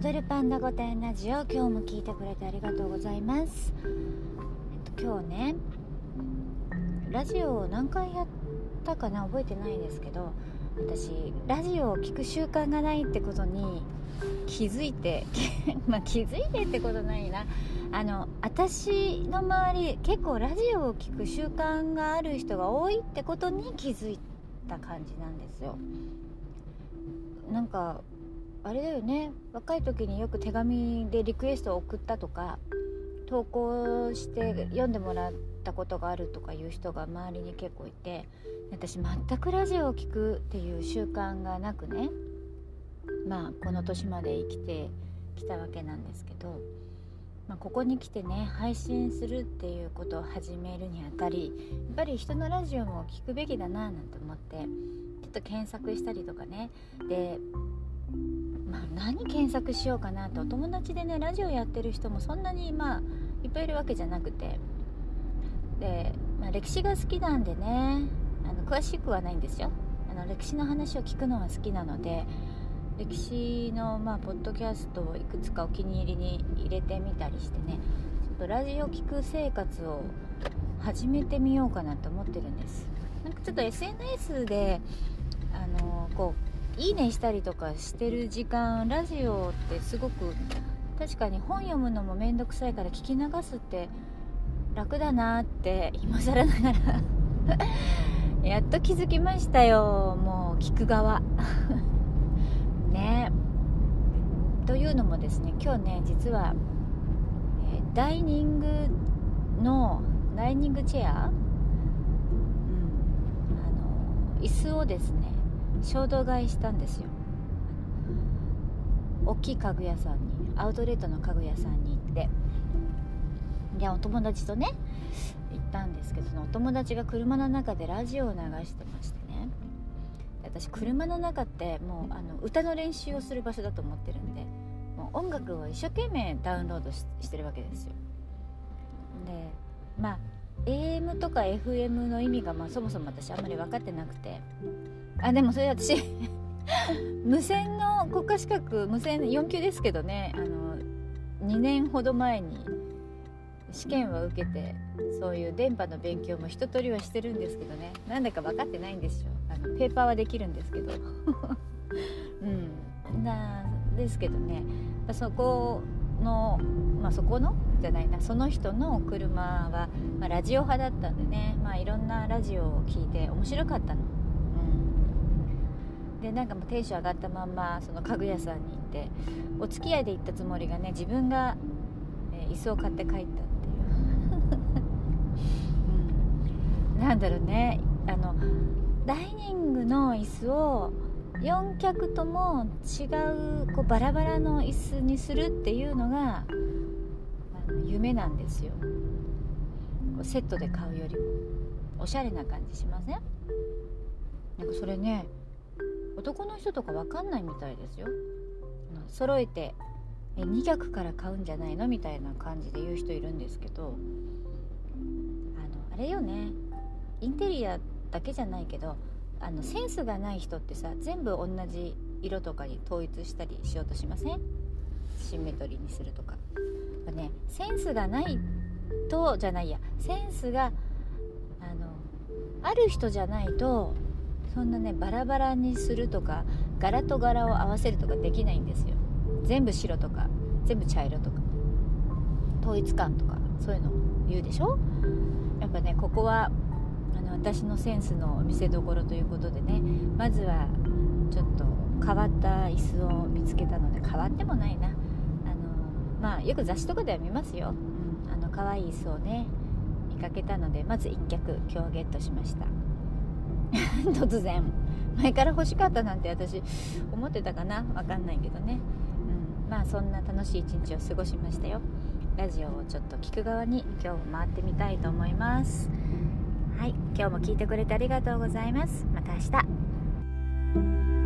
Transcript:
踊るパンダ御殿ラジオ、今日も聞いてくれてありがとうございます。今日ね、ラジオを何回やったかな覚えてないですけど、私ラジオを聞く習慣がないってことに気づいてまあ気づいてってことないな、私の周り結構ラジオを聞く習慣がある人が多いってことに気づいた感じなんですよ。なんかあれだよね、若い時によく手紙でリクエストを送ったとか投稿して読んでもらったことがあるとかいう人が周りに結構いて、私全くラジオを聞くっていう習慣がなくね、まあこの年まで生きてきたわけなんですけど、ここに来てね、配信するっていうことを始めるにあたり、やっぱり人のラジオも聞くべきだななんて思って、ちょっと検索したりとかね、で何検索しようかなと、友達でねラジオやってる人もそんなにいっぱいいるわけじゃなくて、で、歴史が好きなんでね、詳しくはないんですよ。歴史の話を聞くのは好きなので、歴史のポッドキャストをいくつかお気に入りに入れてみたりしてね、ちょっとラジオ聞く生活を始めてみようかなと思ってるんです。なんかちょっと SNS でいいねしたりとかしてる時間、ラジオってすごく、確かに本読むのもめんどくさいから聞き流すって楽だなって今更ながらやっと気づきましたよ、もう聞く側ね。というのもですね、今日ね実は、ダイニングチェア、椅子をですね衝動買いしたんですよ。大きい家具屋さんに、アウトレットの家具屋さんに行って、でお友達とね行ったんですけど、そのお友達が車の中でラジオを流してましてね、私車の中ってもう歌の練習をする場所だと思ってるんで、もう音楽を一生懸命ダウンロード してるわけですよ。でAM とか FM の意味がそもそも私あんまり分かってなくて、でもそれ私無線の国家資格、無線4級ですけどね、2年ほど前に試験は受けて、そういう電波の勉強も一通りはしてるんですけどね、なんだか分かってないんですよ。ペーパーはできるんですけどなんですけどね、その人の車は、ラジオ派だったんでね、いろんなラジオを聞いて面白かったので、なんかもうテンション上がったまんまその家具屋さんに行って、お付き合いで行ったつもりがね、自分が椅子を買って帰ったっていう、なんだろうね、ダイニングの椅子を4脚とも違う、バラバラの椅子にするっていうのが夢なんですよ。セットで買うよりおしゃれな感じしません？なんかそれね、男の人とか分かんないみたいですよ。揃えて2脚から買うんじゃないのみたいな感じで言う人いるんですけど、あれよね、インテリアだけじゃないけど、センスがない人ってさ、全部同じ色とかに統一したりしようとしません？シンメトリーにするとか。ね、センスがないとじゃないや、センスがある人じゃないと、そんなねバラバラにするとか柄と柄を合わせるとかできないんですよ。全部白とか全部茶色とか統一感とか、そういうの言うでしょ。やっぱね、ここは私のセンスの見せ所ということでね、まずはちょっと変わった椅子を見つけたので、変わってもないな、よく雑誌とかでは見ますよ、可愛い椅子をね見かけたので、まず1脚今日ゲットしました突然、前から欲しかったなんて私思ってたかな、わかんないけどね、そんな楽しい一日を過ごしましたよ。ラジオをちょっと聞く側に今日も回ってみたいと思います。はい、今日も聞いてくれてありがとうございます。また明日。